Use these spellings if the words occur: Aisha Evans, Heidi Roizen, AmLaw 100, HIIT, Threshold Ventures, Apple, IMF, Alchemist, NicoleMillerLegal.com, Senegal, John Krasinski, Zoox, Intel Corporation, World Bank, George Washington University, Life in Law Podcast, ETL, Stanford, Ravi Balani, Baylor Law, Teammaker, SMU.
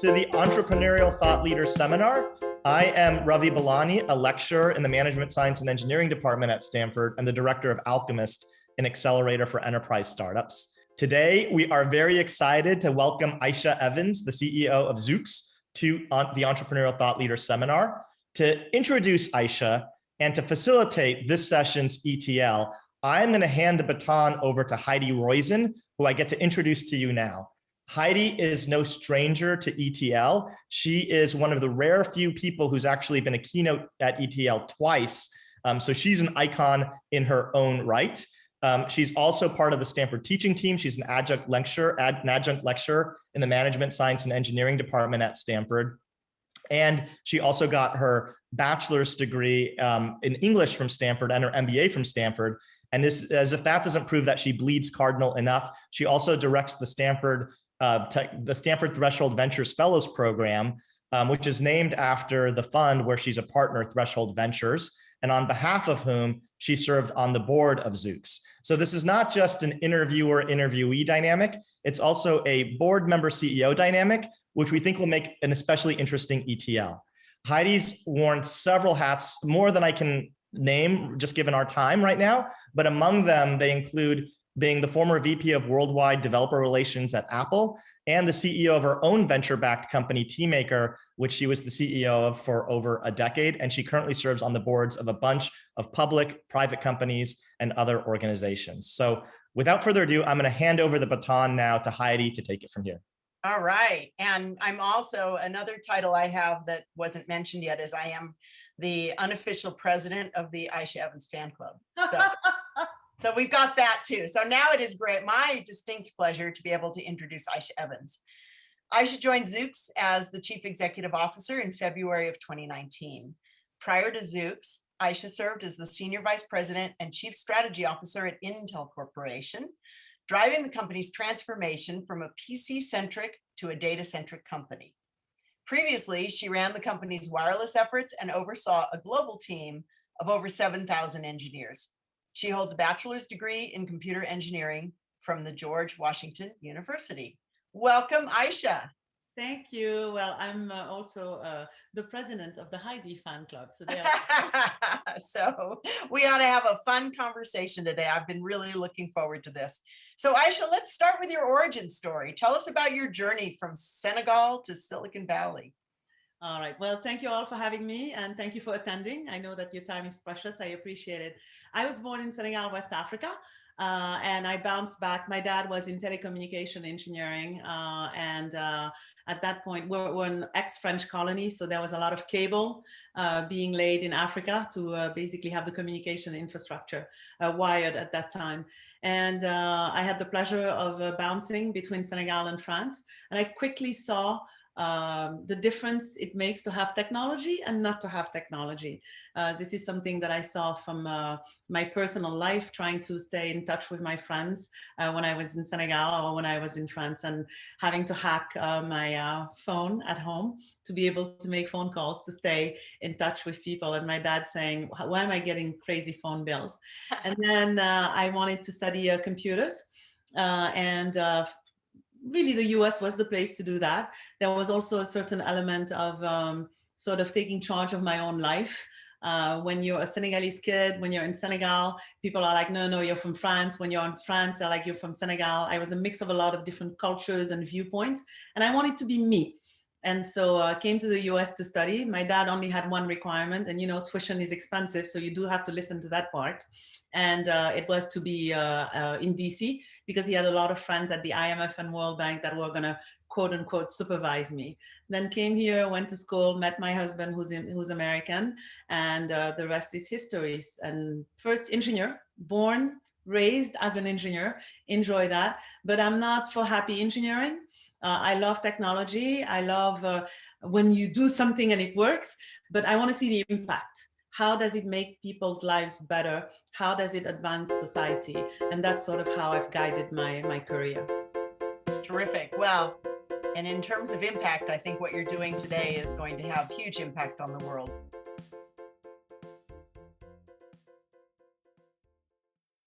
to the Entrepreneurial Thought Leader Seminar. I am Ravi Balani, a lecturer in the Management Science and Engineering Department at Stanford and the director of Alchemist, an accelerator for enterprise startups. Today, we are very excited to welcome Aisha Evans, the CEO of Zoox, to the Entrepreneurial Thought Leader Seminar. To introduce Aisha and to facilitate this session's ETL, I'm going to hand the baton over to Heidi Roizen, who I get to introduce to you now. Heidi is no stranger to ETL. She is one of the rare few people who's actually been a keynote at ETL twice. So she's an icon in her own right. She's also part of the Stanford teaching team. She's an adjunct lecturer in the Management Science and Engineering Department at Stanford. And she also got her bachelor's degree in English from Stanford and her MBA from Stanford. And this, as if that doesn't prove that she bleeds Cardinal enough, she also directs the Stanford Threshold Ventures Fellows Program, which is named after the fund where she's a partner, Threshold Ventures, and on behalf of whom she served on the board of Zoox. So this is not just an interviewer-interviewee dynamic, it's also a board member-CEO dynamic, which we think will make an especially interesting ETL. Heidi's worn several hats, more than I can name, just given our time right now, but among them, they include being the former VP of Worldwide Developer Relations at Apple and the CEO of her own venture-backed company, Teammaker, which she was the CEO of for over a decade. And she currently serves on the boards of a bunch of public, private companies and other organizations. So without further ado, I'm gonna hand over the baton now to Heidi to take it from here. All right. And I'm also, another title I have that wasn't mentioned yet is I am the unofficial president of the Aisha Evans fan club. So, so we've got that too. So now it is great. My distinct pleasure to be able to introduce Aisha Evans. Aisha joined Zoox as the chief executive officer in February of 2019. Prior to Zoox, Aisha served as the senior vice president and chief strategy officer at Intel Corporation, driving the company's transformation from a PC-centric to a data-centric company. Previously, she ran the company's wireless efforts and oversaw a global team of over 7,000 engineers. She holds a bachelor's degree in computer engineering from the George Washington University. Welcome, Aisha. Thank you. Well, I'm also the president of the Heidi fan club. So, so we ought to have a fun conversation today. I've been really looking forward to this. So Aisha, let's start with your origin story. Tell us about your journey from Senegal to Silicon Valley. All right. Well, thank you all for having me and thank you for attending. I know that your time is precious. I appreciate it. I was born in Senegal, West Africa. And I bounced back. My dad was in telecommunication engineering. At that point, we're an ex-French colony. So there was a lot of cable being laid in Africa to basically have the communication infrastructure wired at that time. And I had the pleasure of bouncing between Senegal and France. And I quickly saw the difference it makes to have technology and not to have technology. This is something that I saw from my personal life, trying to stay in touch with my friends when I was in Senegal or when I was in France, and having to hack my phone at home to be able to make phone calls to stay in touch with people. And my dad saying, why am I getting crazy phone bills? And then I wanted to study computers and really, the US was the place to do that. There was also a certain element of sort of taking charge of my own life. When you're a Senegalese kid, when you're in Senegal, people are like, no, you're from France. When you're in France, they're like, you're from Senegal. I was a mix of a lot of different cultures and viewpoints, and I wanted to be me. And so I came to the US to study. My dad only had one requirement, and tuition is expensive, so you do have to listen to that part. And it was to be in DC, because he had a lot of friends at the IMF and World Bank that were gonna quote unquote supervise me. Then came here, went to school, met my husband who's American, and the rest is history. And first engineer, born, raised as an engineer, enjoy that, but I'm not for happy engineering. I love technology. I love when you do something and it works, but I want to see the impact. How does it make people's lives better? How does it advance society? And that's sort of how I've guided my career. Terrific. Well, and in terms of impact, I think what you're doing today is going to have huge impact on the world.